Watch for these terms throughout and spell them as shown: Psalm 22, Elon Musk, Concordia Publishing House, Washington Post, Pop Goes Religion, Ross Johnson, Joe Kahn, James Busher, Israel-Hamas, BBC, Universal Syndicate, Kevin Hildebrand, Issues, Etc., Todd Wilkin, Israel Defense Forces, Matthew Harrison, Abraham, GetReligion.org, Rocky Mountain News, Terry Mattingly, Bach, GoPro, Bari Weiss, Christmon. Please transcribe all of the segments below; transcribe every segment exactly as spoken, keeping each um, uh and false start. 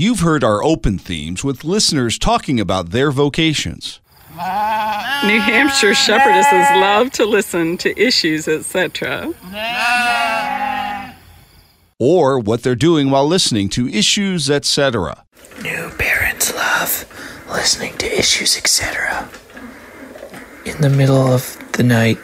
You've heard our open themes with listeners talking about their vocations. New Hampshire shepherdesses love to listen to Issues, et cetera. Or what they're doing while listening to Issues, et cetera. New parents love listening to Issues, et cetera. In the middle of the night.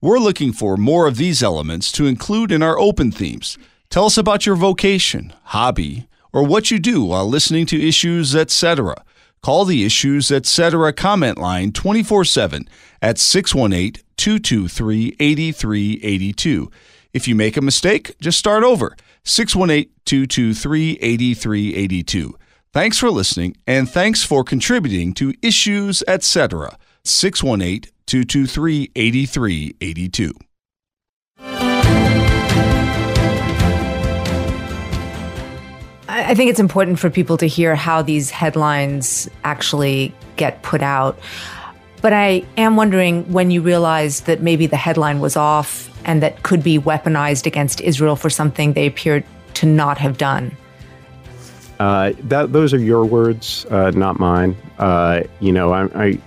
We're looking for more of these elements to include in our open themes. Tell us about your vocation, hobby, or what you do while listening to Issues, et cetera. Call the Issues, et cetera comment line twenty-four seven at six one eight, two two three, eight three eight two. If you make a mistake, just start over. six one eight, two two three, eight three eight two. Thanks for listening, and thanks for contributing to Issues, et cetera. six one eight, two two three, eight three eight two. I think it's important for people to hear how these headlines actually get put out. But I am wondering when you realized that maybe the headline was off and that could be weaponized against Israel for something they appeared to not have done. Uh, that those are your words, uh, not mine. Uh, you know, I, I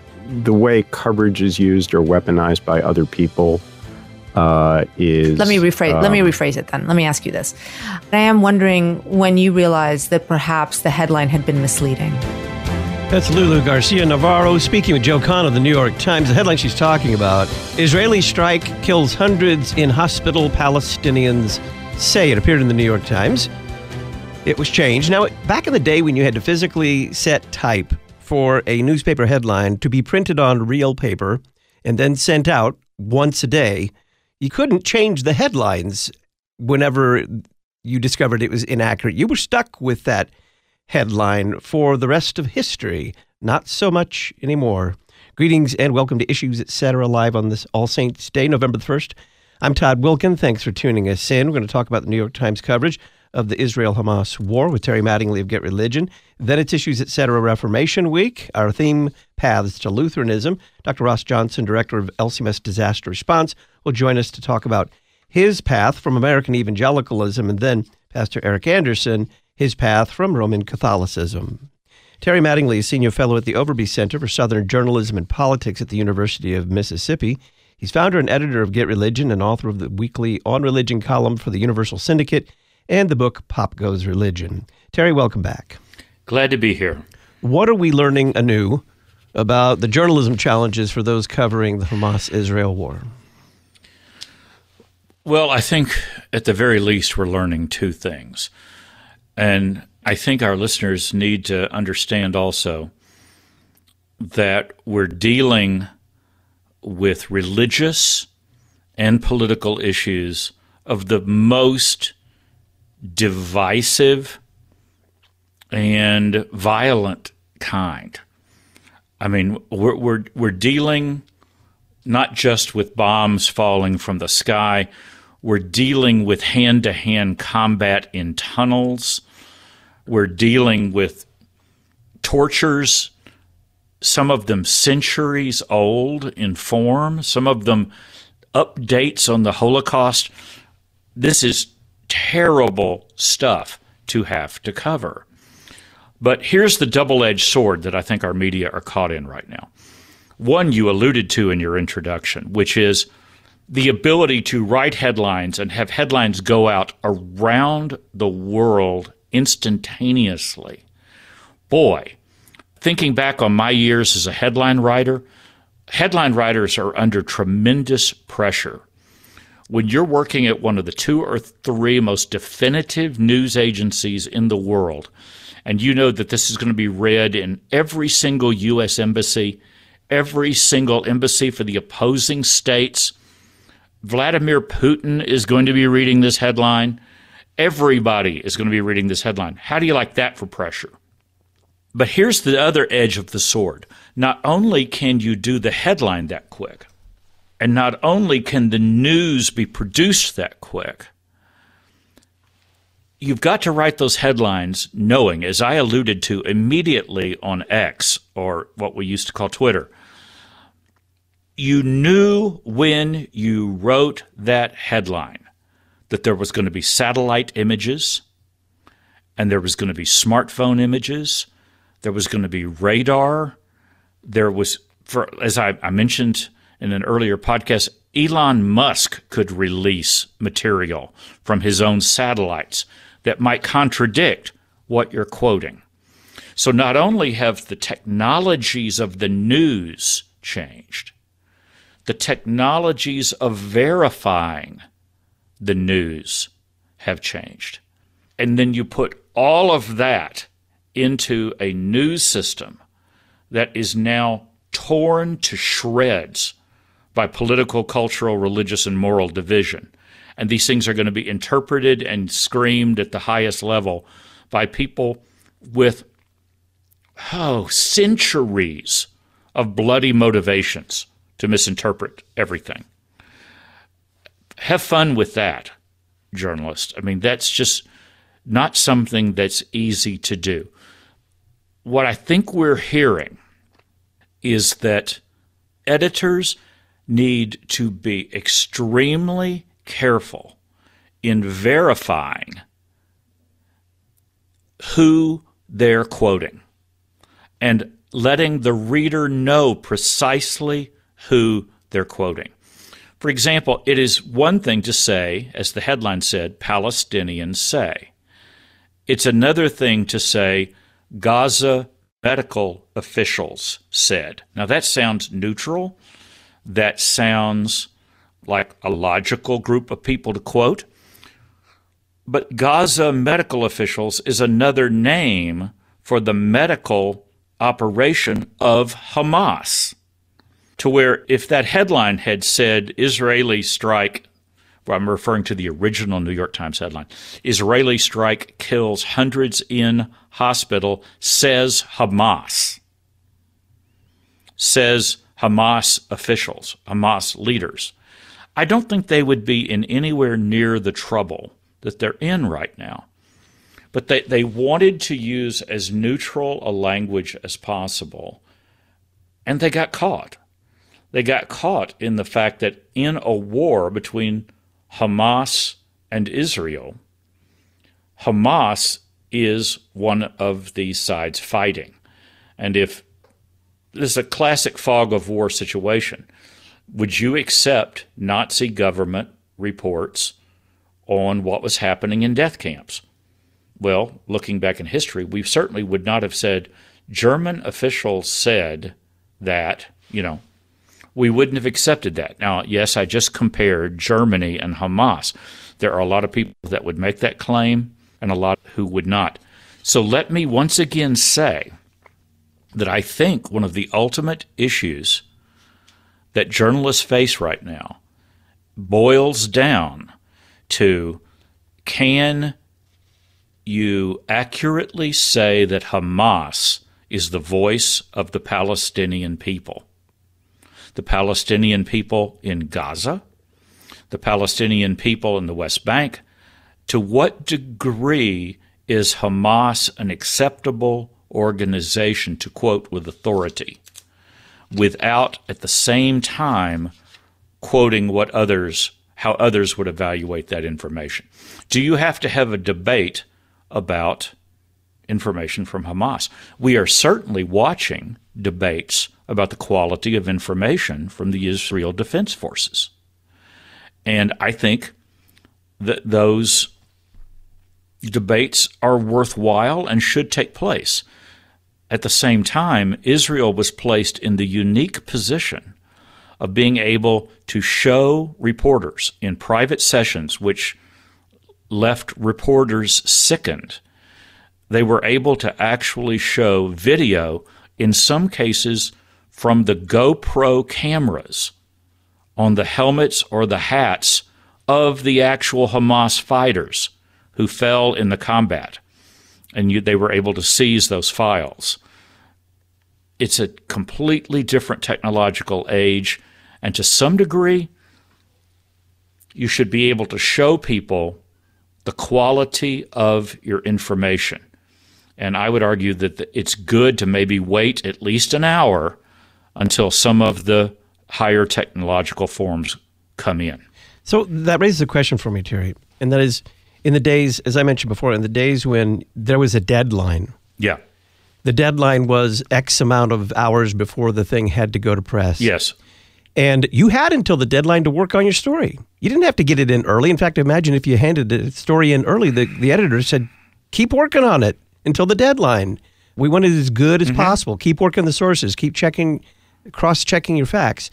the way coverage is used or weaponized by other people uh, is. Let me rephrase. Um, let me rephrase it then. Let me ask you this. I am wondering when you realized that perhaps the headline had been misleading. That's Lulu Garcia Navarro speaking with Joe Kahn of the New York Times. The headline she's talking about, Israeli strike kills hundreds in hospital, Palestinians say. It appeared in the New York Times. It was changed. Now, back in the day when you had to physically set type for a newspaper headline to be printed on real paper and then sent out once a day, you couldn't change the headlines whenever you discovered it was inaccurate. You were stuck with that headline for the rest of history. Not so much anymore. Greetings and welcome to Issues, et cetera, live on this All Saints Day, November the first. I'm Todd Wilkin. Thanks for tuning us in. We're going to talk about the New York Times coverage of the Israel-Hamas war with Terry Mattingly of Get Religion. Then it's Issues, et cetera, Reformation Week. Our theme, Paths to Lutheranism. Doctor Ross Johnson, director of L C M S Disaster Response, will join us to talk about his path from American evangelicalism, and then Pastor Eric Anderson, his path from Roman Catholicism. Terry Mattingly is Senior Fellow at the Overby Center for Southern Journalism and Politics at the University of Mississippi. He's founder and editor of Get Religion and author of the weekly On Religion column for the Universal Syndicate and the book Pop Goes Religion. Terry, welcome back. Glad to be here. What are we learning anew about the journalism challenges for those covering the Hamas-Israel war? Well, I think at the very least we're learning two things. And I think our listeners need to understand also that we're dealing with religious and political issues of the most divisive and violent kind. I mean, we're we're, we're dealing not just with bombs falling from the sky. We're dealing with hand-to-hand combat in tunnels. We're dealing with tortures, some of them centuries old in form, some of them updates on the Holocaust. This is terrible stuff to have to cover. But here's the double-edged sword that I think our media are caught in right now. One you alluded to in your introduction, which is the ability to write headlines and have headlines go out around the world instantaneously. Boy, thinking back on my years as a headline writer, headline writers are under tremendous pressure. When you're working at one of the two or three most definitive news agencies in the world, and you know that this is going to be read in every single U S embassy, every single embassy for the opposing states, Vladimir Putin is going to be reading this headline. Everybody is going to be reading this headline. How do you like that for pressure? But here's the other edge of the sword. Not only can you do the headline that quick, and not only can the news be produced that quick, you've got to write those headlines knowing, as I alluded to immediately on X, or what we used to call Twitter, you knew when you wrote that headline that there was going to be satellite images, and there was going to be smartphone images, there was going to be radar, there was, for, as I, I mentioned in an earlier podcast, Elon Musk could release material from his own satellites that might contradict what you're quoting. So not only have the technologies of the news changed, the technologies of verifying the news have changed. And then you put all of that into a news system that is now torn to shreds by political, cultural, religious, and moral division. And these things are going to be interpreted and screamed at the highest level by people with, oh, centuries of bloody motivations to misinterpret everything. Have fun with that, journalists. I mean, that's just not something that's easy to do. What I think we're hearing is that editors need to be extremely careful in verifying who they're quoting and letting the reader know precisely who they're quoting. For example, it is one thing to say, as the headline said, Palestinians say. It's another thing to say, Gaza medical officials said. Now that sounds neutral. That sounds like a logical group of people to quote. But Gaza medical officials is another name for the medical operation of Hamas, to where if that headline had said Israeli strike, well, I'm referring to the original New York Times headline, Israeli strike kills hundreds in hospital, says Hamas, says Hamas officials, Hamas leaders, I don't think they would be in anywhere near the trouble that they're in right now. But they, they wanted to use as neutral a language as possible, and they got caught. They got caught in the fact that in a war between Hamas and Israel, Hamas is one of these sides fighting. And if this is a classic fog of war situation, would you accept Nazi government reports on what was happening in death camps? Well, looking back in history, we certainly would not have said, German officials said that, you know, we wouldn't have accepted that. Now, yes, I just compared Germany and Hamas. There are a lot of people that would make that claim and a lot who would not. So let me once again say that I think one of the ultimate issues that journalists face right now boils down to, can you accurately say that Hamas is the voice of the Palestinian people? The Palestinian people in Gaza, the Palestinian people in the West Bank, to what degree is Hamas an acceptable organization to quote with authority without at the same time quoting what others, how others would evaluate that information? Do you have to have a debate about information from Hamas? We are certainly watching debates about the quality of information from the Israel Defense Forces. And I think that those debates are worthwhile and should take place. At the same time, Israel was placed in the unique position of being able to show reporters in private sessions, which left reporters sickened. They were able to actually show video, in some cases, from the GoPro cameras on the helmets or the hats of the actual Hamas fighters who fell in the combat, and you, they were able to seize those files. It's a completely different technological age, and to some degree, you should be able to show people the quality of your information. And I would argue that it's good to maybe wait at least an hour until some of the higher technological forms come in. So that raises a question for me, Terry. and that is in the days, as I mentioned before, in the days when there was a deadline. Yeah. The deadline was X amount of hours before the thing had to go to press. Yes. And you had until the deadline to work on your story. You didn't have to get it in early. In fact, imagine if you handed the story in early, the, the editor said, keep working on it until the deadline. We want it as good as mm-hmm. possible. Keep working the sources. Keep checking, cross-checking your facts.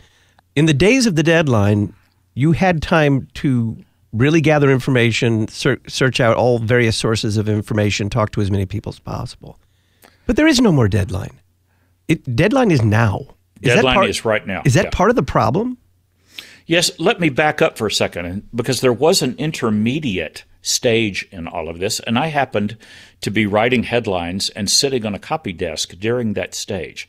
In the days of the deadline, you had time to really gather information, ser- search out all various sources of information, talk to as many people as possible. But there is no more deadline. It, deadline is now. Is Deadline part, is right now. Is that yeah. part of the problem? Yes. Let me back up for a second, because there was an intermediate stage in all of this, and I happened to be writing headlines and sitting on a copy desk during that stage.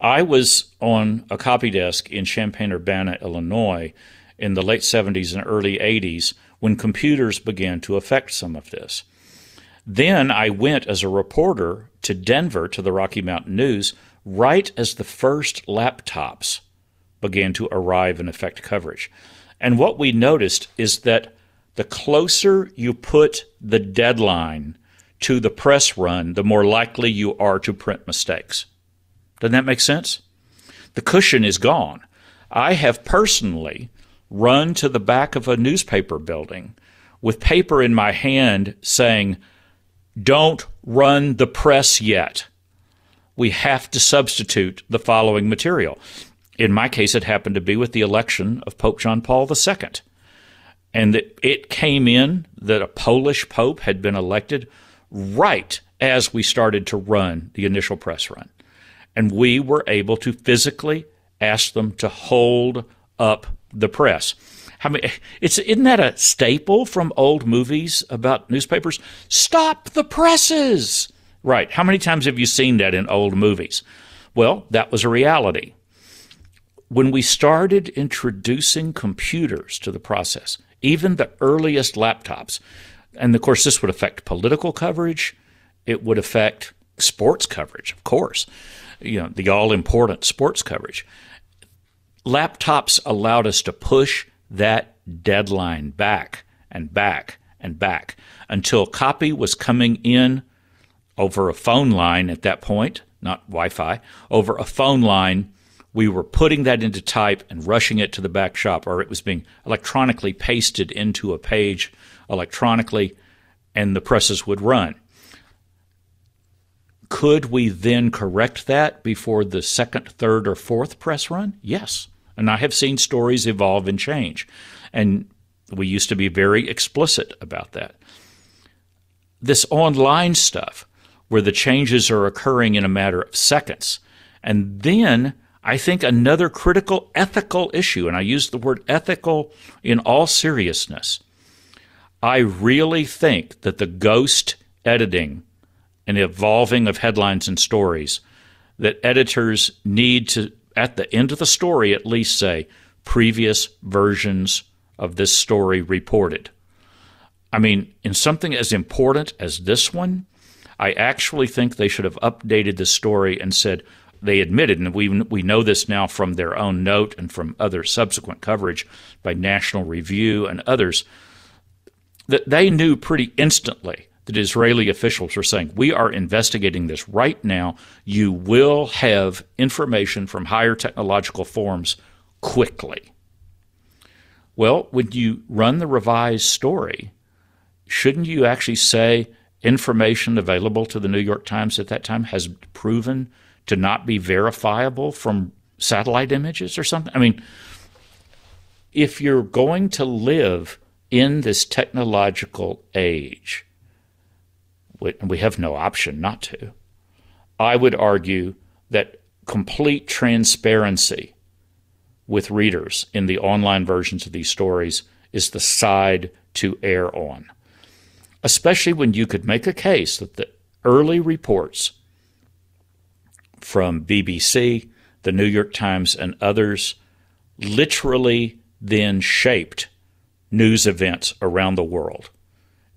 I was on a copy desk in Champaign-Urbana, Illinois, in the late seventies and early eighties when computers began to affect some of this. Then I went as a reporter to Denver, to the Rocky Mountain News, right as the first laptops began to arrive and affect coverage. And what we noticed is that the closer you put the deadline to the press run, the more likely you are to print mistakes. Doesn't that make sense? The cushion is gone. I have personally run to the back of a newspaper building with paper in my hand saying, "Don't run the press yet. We have to substitute the following material." In my case, it happened to be with the election of Pope John Paul the Second. And it came in that a Polish pope had been elected right as we started to run the initial press run. And we were able to physically ask them to hold up the press. I mean, it's, isn't that a staple from old movies about newspapers? Stop the presses! Right. How many times have you seen that in old movies? Well, that was a reality. When we started introducing computers to the process, even the earliest laptops, and of course this would affect political coverage, it would affect sports coverage, of course, you know, the all-important sports coverage. Laptops allowed us to push that deadline back and back and back until copy was coming in over a phone line at that point, not Wi-Fi, over a phone line. We were putting that into type and rushing it to the back shop, or it was being electronically pasted into a page electronically, and the presses would run. Could we then correct that before the second, third, or fourth press run? Yes. And I have seen stories evolve and change, and we used to be very explicit about that. This online stuff, where the changes are occurring in a matter of seconds. And then I think another critical ethical issue, and I use the word ethical in all seriousness, I really think that the ghost editing and evolving of headlines and stories, that editors need to, at the end of the story at least, say, previous versions of this story reported. I mean, in something as important as this one, I actually think they should have updated the story and said, they admitted, and we we know this now from their own note and from other subsequent coverage by National Review and others, that they knew pretty instantly that Israeli officials were saying, we are investigating this right now. You will have information from higher technological forms quickly. Well, when you run the revised story, shouldn't you actually say, information available to the New York Times at that time has proven to not be verifiable from satellite images or something? I mean, if you're going to live in this technological age, and we have no option not to, I would argue that complete transparency with readers in the online versions of these stories is the side to err on. Especially when you could make a case that the early reports from B B C, the New York Times, and others literally then shaped news events around the world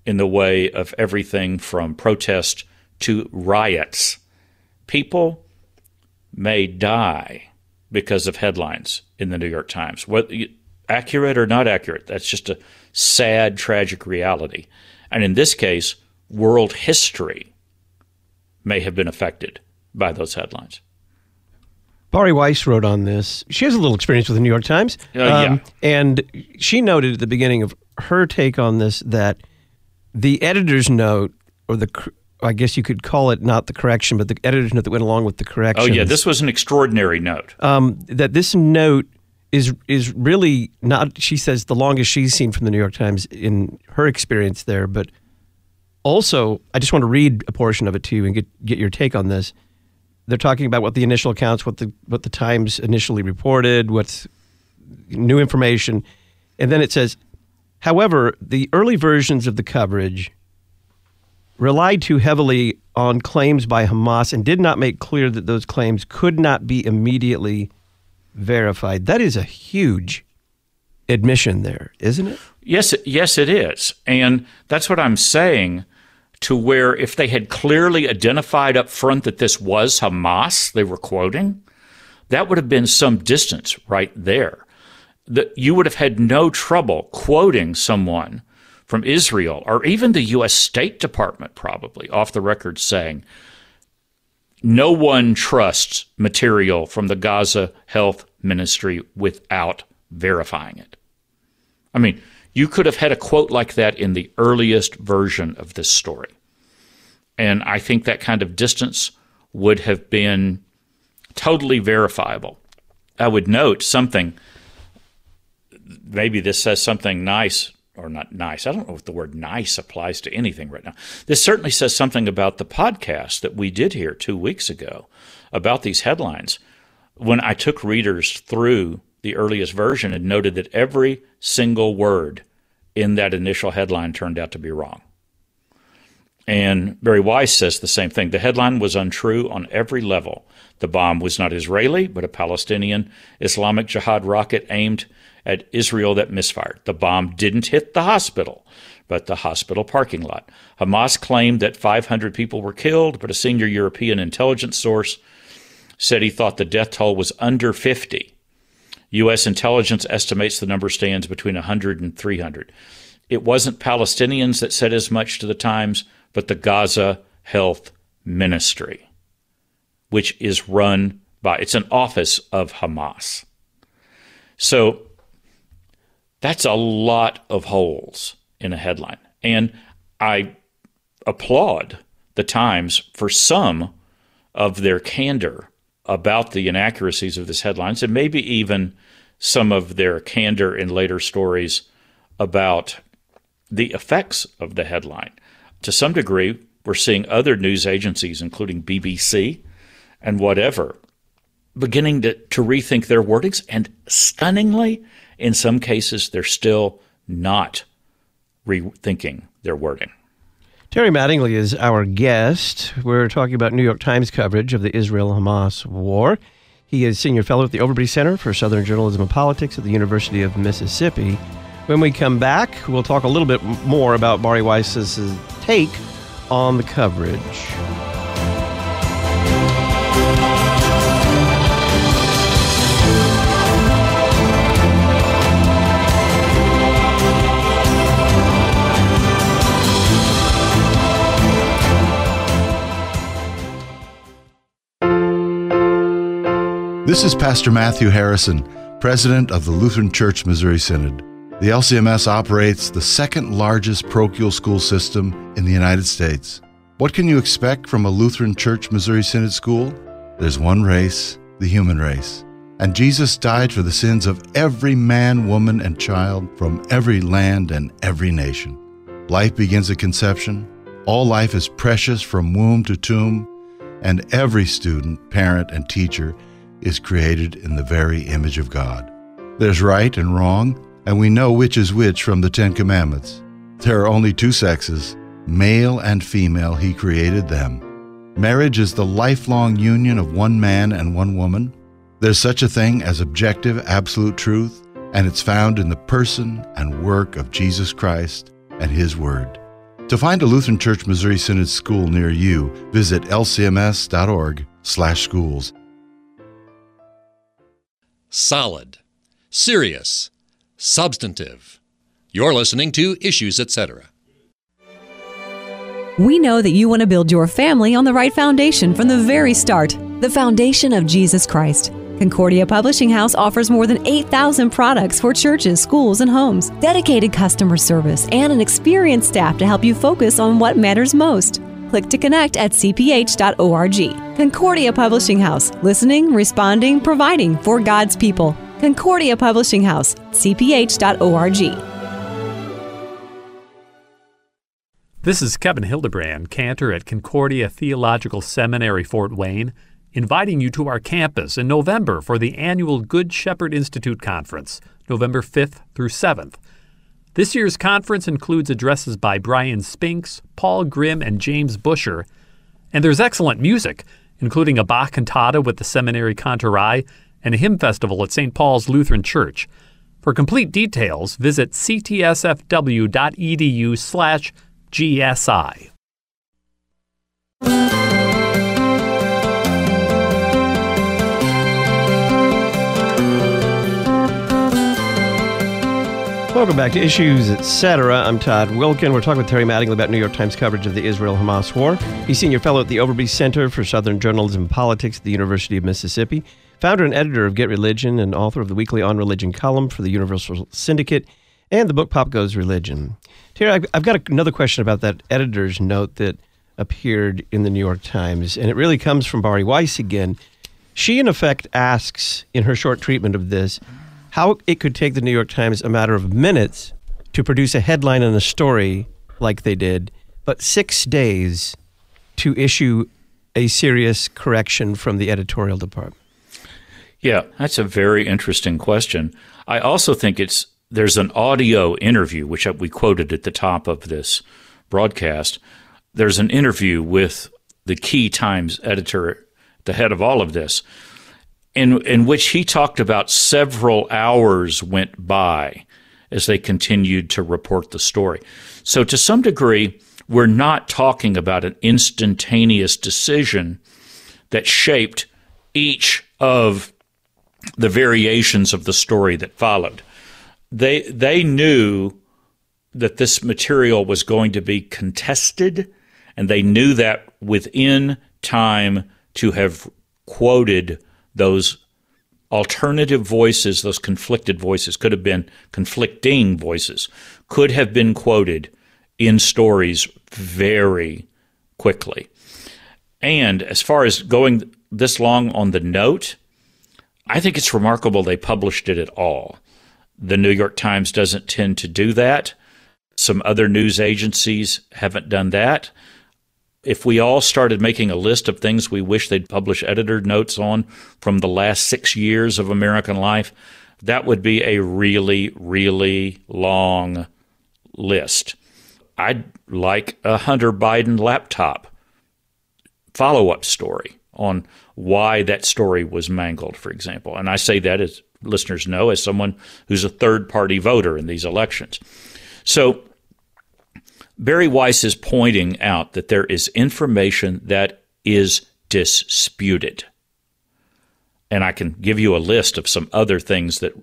in the way of everything from protest to riots. People may die because of headlines in the New York Times. What, accurate or not accurate, that's just a sad, tragic reality. And in this case, world history may have been affected by those headlines. Bari Weiss wrote on this. She has a little experience with the New York Times. Uh, yeah. um, and she noted at the beginning of her take on this that the editor's note, or the, I guess you could call it not the correction, but the editor's note that went along with the correction. Oh, yeah, this was an extraordinary note. Um, that this note is is really not, she says, the longest she's seen from the New York Times in her experience there. But also, I just want to read a portion of it to you and get, get your take on this. They're talking about what the initial accounts, what the what the Times initially reported, what's new information. And then it says, however, the early versions of the coverage relied too heavily on claims by Hamas and did not make clear that those claims could not be immediately verified. That is a huge admission there, isn't it? Yes, yes, it is. And that's what I'm saying, to where if they had clearly identified up front that this was Hamas they were quoting, that would have been some distance right there. That you would have had no trouble quoting someone from Israel or even the U S. State Department probably off the record saying, no one trusts material from the Gaza Health Ministry without verifying it. I mean, you could have had a quote like that in the earliest version of this story. And I think that kind of distance would have been totally verifiable. I would note something, maybe this says something nice, or not nice. I don't know if the word nice applies to anything right now. This certainly says something about the podcast that we did here two weeks ago about these headlines. When I took readers through the earliest version and noted that every single word in that initial headline turned out to be wrong. And Bari Weiss says the same thing. The headline was untrue on every level. The bomb was not Israeli, but a Palestinian Islamic Jihad rocket aimed at Israel that misfired. The bomb didn't hit the hospital, but the hospital parking lot. Hamas claimed that five hundred people were killed, but a senior European intelligence source said he thought the death toll was under fifty. U S intelligence estimates the number stands between one hundred and three hundred. It wasn't Palestinians that said as much to the Times, but the Gaza Health Ministry, which is run by, it's an office of Hamas. So that's a lot of holes in a headline. And I applaud the Times for some of their candor about the inaccuracies of these headlines, and maybe even some of their candor in later stories about the effects of the headline. To some degree, we're seeing other news agencies, including B B C and whatever, beginning to, to rethink their wordings, and stunningly, in some cases, they're still not rethinking their wording. Terry Mattingly is our guest. We're talking about New York Times coverage of the Israel-Hamas war. He is senior fellow at the Overby Center for Southern Journalism and Politics at the University of Mississippi. When we come back, we'll talk a little bit more about Bari Weiss's take on the coverage. This is Pastor Matthew Harrison, president of the Lutheran Church Missouri Synod. The L C M S operates the second largest parochial school system in the United States. What can you expect from a Lutheran Church Missouri Synod school? There's one race, the human race. And Jesus died for the sins of every man, woman, and child from every land and every nation. Life begins at conception. All life is precious from womb to tomb. And every student, parent, and teacher is created in the very image of God. There's right and wrong, and we know which is which from the Ten Commandments. There are only two sexes, male and female, He created them. Marriage is the lifelong union of one man and one woman. There's such a thing as objective, absolute truth, and it's found in the person and work of Jesus Christ and His Word. To find a Lutheran Church Missouri Synod school near you, visit L C M S dot org slash schools. Solid, serious, substantive. You're listening to Issues, et cetera. We know that you want to build your family on the right foundation from the very start, the foundation of Jesus Christ. Concordia Publishing House offers more than eight thousand products for churches, schools, and homes, dedicated customer service, and an experienced staff to help you focus on what matters most. Click to connect at c p h dot org. Concordia Publishing House, listening, responding, providing for God's people. Concordia Publishing House, c p h dot org. This is Kevin Hildebrand, cantor at Concordia Theological Seminary, Fort Wayne, inviting you to our campus in November for the annual Good Shepherd Institute Conference, November fifth through seventh. This year's conference includes addresses by Brian Spinks, Paul Grimm, and James Busher, and there's excellent music, including a Bach cantata with the seminary cantorai and a hymn festival at Saint Paul's Lutheran Church. For complete details, visit c t s f w dot e d u slash G S I. Welcome back to Issues, et cetera. I'm Todd Wilkin. We're talking with Terry Mattingly about New York Times coverage of the Israel-Hamas war. He's senior fellow at the Overby Center for Southern Journalism and Politics at the University of Mississippi, founder and editor of Get Religion, and author of the weekly On Religion column for the Universal Syndicate, and the book Pop Goes Religion. Terry, I've got another question about that editor's note that appeared in the New York Times, and it really comes from Bari Weiss again. She, in effect, asks, in her short treatment of this, how it could take the New York Times a matter of minutes to produce a headline and a story like they did, but six days to issue a serious correction from the editorial department. Yeah, that's a very interesting question. I also think it's There's an audio interview, which we quoted at the top of this broadcast. There's an interview with the key Times editor, the head of all of this, in, in which he talked about several hours went by as they continued to report the story. So to some degree, we're not talking about an instantaneous decision that shaped each of the variations of the story that followed. They they knew that this material was going to be contested, and they knew that within time to have quoted those alternative voices, those conflicted voices, could have been conflicting voices, could have been quoted in stories very quickly. And as far as going this long on the note, I think it's remarkable they published it at all. The New York Times doesn't tend to do that. Some other news agencies haven't done that. If we all started making a list of things we wish they'd publish editor notes on from the last six years of American life, that would be a really, really long list. I'd like a Hunter Biden laptop follow-up story on why that story was mangled, for example. And I say that as listeners know, as someone who's a third-party voter in these elections. So Bari Weiss is pointing out that there is information that is disputed. And I can give you a list of some other things that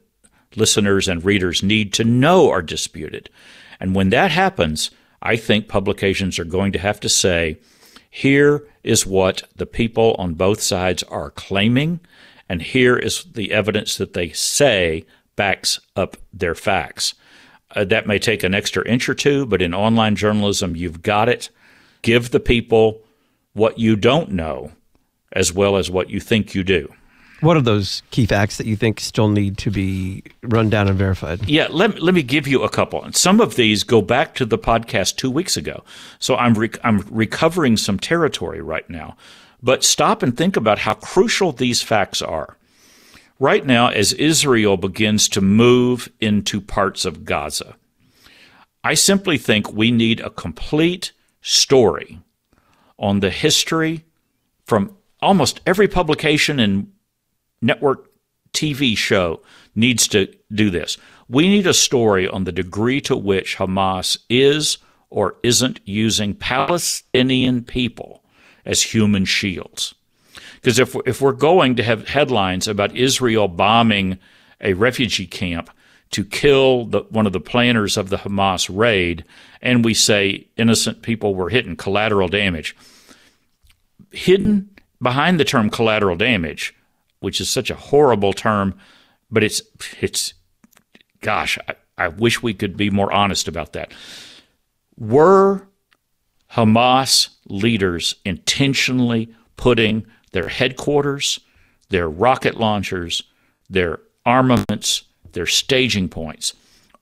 listeners and readers need to know are disputed. And when that happens, I think publications are going to have to say, here is what the people on both sides are claiming, and here is the evidence that they say backs up their facts. Uh, that may take an extra inch or two, but in online journalism, you've got it. Give the people what you don't know as well as what you think you do. What are those key facts that you think still need to be run down and verified? Yeah, let, let me give you a couple. And some of these go back to the podcast two weeks ago. So I'm rec- I'm recovering some territory right now. But stop and think about how crucial these facts are. Right now, as Israel begins to move into parts of Gaza, I simply think we need a complete story on the history from almost every publication and network T V show needs to do this. We need a story on the degree to which Hamas is or isn't using Palestinian people as human shields. Because if, if we're going to have headlines about Israel bombing a refugee camp to kill the, one of the planners of the Hamas raid, and we say innocent people were hit in collateral damage. Hidden behind the term collateral damage, which is such a horrible term, but it's, it's gosh, I, I wish we could be more honest about that. Were Hamas leaders intentionally putting their headquarters, their rocket launchers, their armaments, their staging points,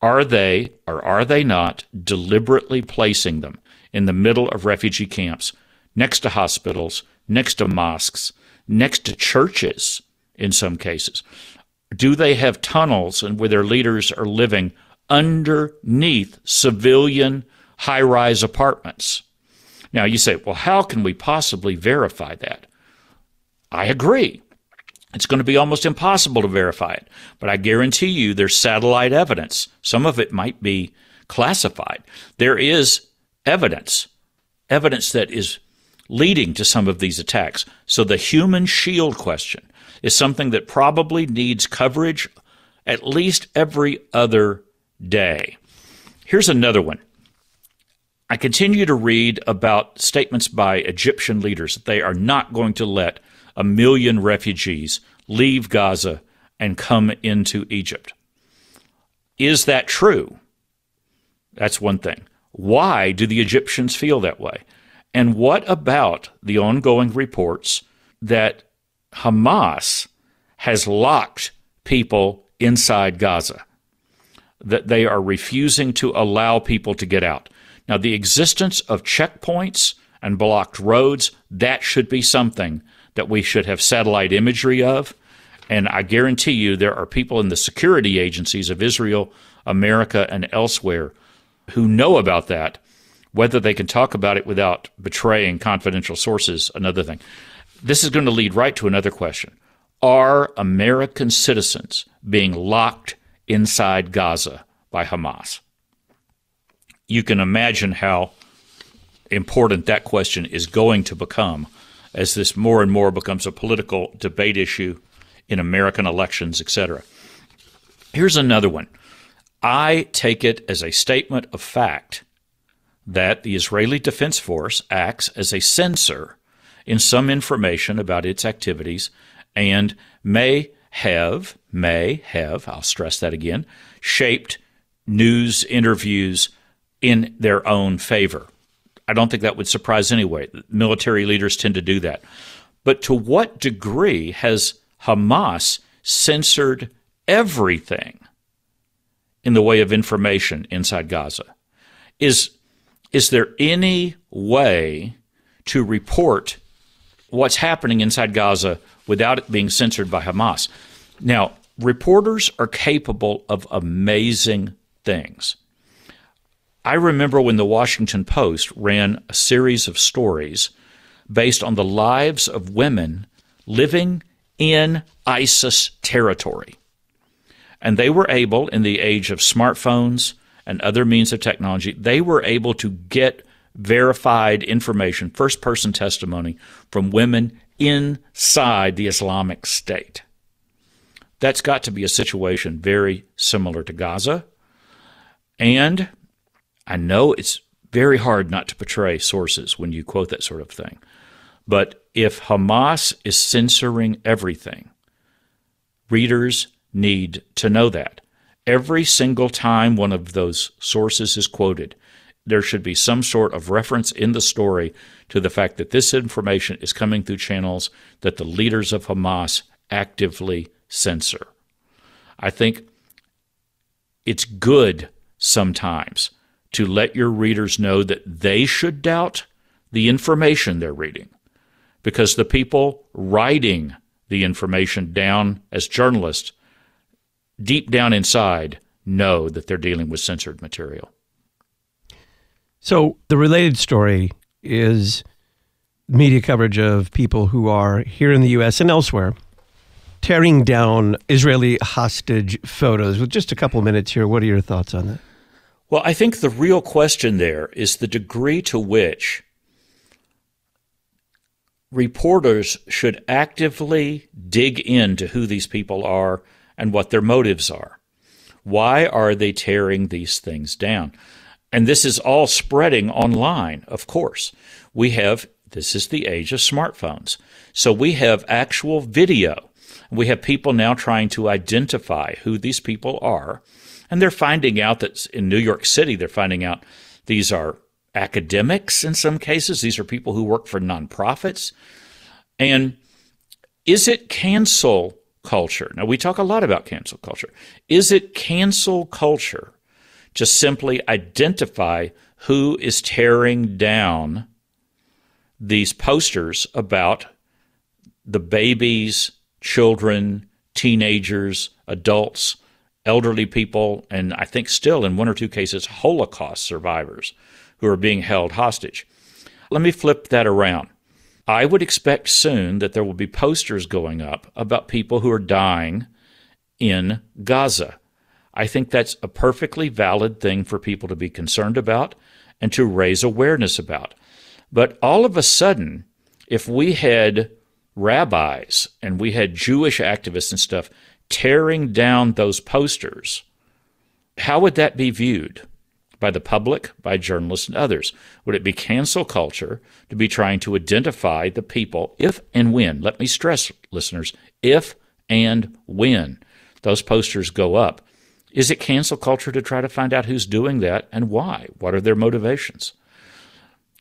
are they or are they not deliberately placing them in the middle of refugee camps, next to hospitals, next to mosques, next to churches in some cases? Do they have tunnels and where their leaders are living underneath civilian high-rise apartments? Now, you say, well, how can we possibly verify that? I agree. It's going to be almost impossible to verify it, but I guarantee you there's satellite evidence. Some of it might be classified. There is evidence, evidence that is leading to some of these attacks. So the human shield question is something that probably needs coverage at least every other day. Here's another one. I continue to read about statements by Egyptian leaders that they are not going to let a million refugees leave Gaza and come into Egypt. Is that true? That's one thing. Why do the Egyptians feel that way? And what about the ongoing reports that Hamas has locked people inside Gaza, that they are refusing to allow people to get out? Now, the existence of checkpoints and blocked roads, that should be something that we should have satellite imagery of. And I guarantee you there are people in the security agencies of Israel, America, and elsewhere who know about that. Whether they can talk about it without betraying confidential sources, another thing. This is going to lead right to another question. Are American citizens being locked inside Gaza by Hamas? You can imagine how important that question is going to become as this more and more becomes a political debate issue in American elections, et cetera. Here's another one. I take it as a statement of fact that the Israeli Defense Force acts as a censor in some information about its activities and may have, may have, I'll stress that again, shaped news interviews in their own favor. I don't think that would surprise anyway. Military leaders tend to do that. But to what degree has Hamas censored everything in the way of information inside Gaza? Is, is there any way to report what's happening inside Gaza without it being censored by Hamas? Now, reporters are capable of amazing things. I remember when the Washington Post ran a series of stories based on the lives of women living in ISIS territory. And they were able, in the age of smartphones and other means of technology, they were able to get verified information, first-person testimony from women inside the Islamic State. That's got to be a situation very similar to Gaza. And I know it's very hard not to portray sources when you quote that sort of thing. But if Hamas is censoring everything, readers need to know that. Every single time one of those sources is quoted, there should be some sort of reference in the story to the fact that this information is coming through channels that the leaders of Hamas actively censor. I think it's good sometimes to let your readers know that they should doubt the information they're reading, because the people writing the information down as journalists, deep down inside, know that they're dealing with censored material. So the related story is media coverage of people who are here in the U S and elsewhere tearing down Israeli hostage photos. With just a couple minutes here, what are your thoughts on that? Well, I think the real question there is the degree to which reporters should actively dig into who these people are and what their motives are. Why are they tearing these things down? And this is all spreading online, of course. We have, this is the age of smartphones. So we have actual video. We have people now trying to identify who these people are. And they're finding out that in New York City, they're finding out these are academics in some cases. These are people who work for nonprofits. And is it cancel culture? Now, we talk a lot about cancel culture. Is it cancel culture to simply identify who is tearing down these posters about the babies, children, teenagers, adults, elderly people, and I think still in one or two cases, Holocaust survivors who are being held hostage? Let me flip that around. I would expect soon that there will be posters going up about people who are dying in Gaza. I think that's a perfectly valid thing for people to be concerned about and to raise awareness about. But all of a sudden, if we had rabbis and we had Jewish activists and stuff tearing down those posters, how would that be viewed by the public, by journalists, and others? Would it be cancel culture to be trying to identify the people if and when, let me stress, listeners, if and when those posters go up? Is it cancel culture to try to find out who's doing that and why? What are their motivations?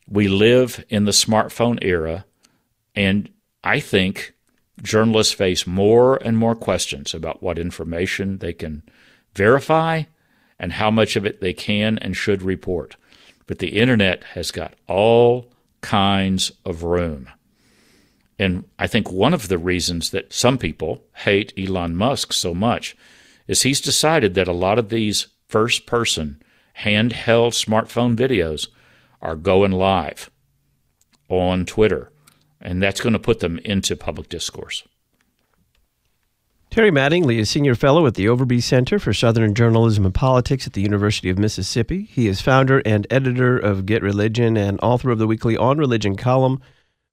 We live in the smartphone era, and I think journalists face more and more questions about what information they can verify and how much of it they can and should report. But the internet has got all kinds of room. And I think one of the reasons that some people hate Elon Musk so much is he's decided that a lot of these first-person handheld smartphone videos are going live on Twitter, and that's going to put them into public discourse. Terry Mattingly is Senior Fellow at the Overby Center for Southern Journalism and Politics at the University of Mississippi. He is founder and editor of Get Religion and author of the weekly On Religion column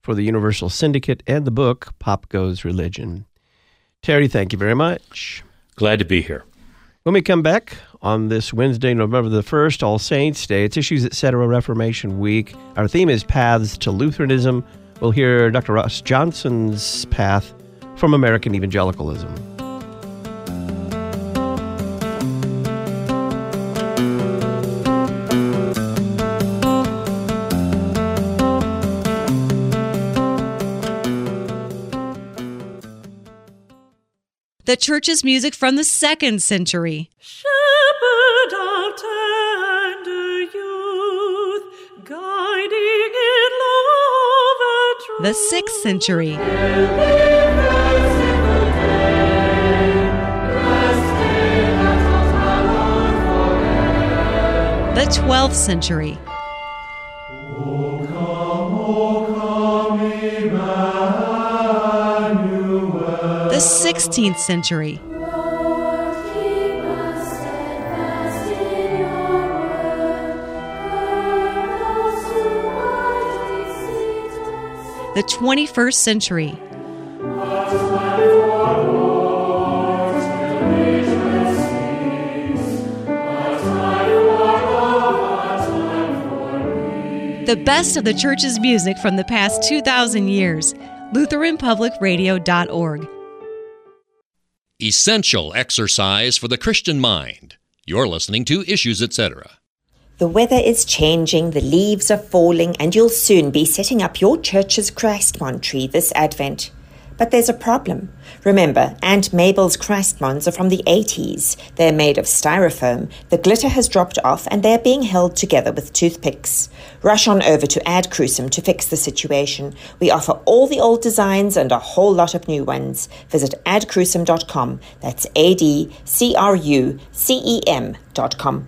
for the Universal Syndicate and the book Pop Goes Religion. Terry, thank you very much. Glad to be here. When we come back on this Wednesday, November the first, All Saints Day, it's Issues, et cetera. Reformation Week. Our theme is Paths to Lutheranism. We'll hear Doctor Ross Johnson's path from American evangelicalism. The church's music from the second century. Shepherd of tender youth, guiding in love and truth. The sixth century. The twelfth century. O come, O come, Emmanuel. The sixteenth century. Lord, keep us steadfast in your word. The twenty-first century. The best of the church's music from the past two thousand years. Lutheran Public Radio dot org. Essential exercise for the Christian mind. You're listening to Issues, et cetera. The weather is changing, the leaves are falling, and you'll soon be setting up your church's Christmon tree this Advent. But there's a problem. Remember, Aunt Mabel's Christmons are from the eighties. They're made of styrofoam, the glitter has dropped off, and they're being held together with toothpicks. Rush on over to Ad Crucem to fix the situation. We offer all the old designs and a whole lot of new ones. Visit ad crucem dot com. That's A D C R U C E M dot com.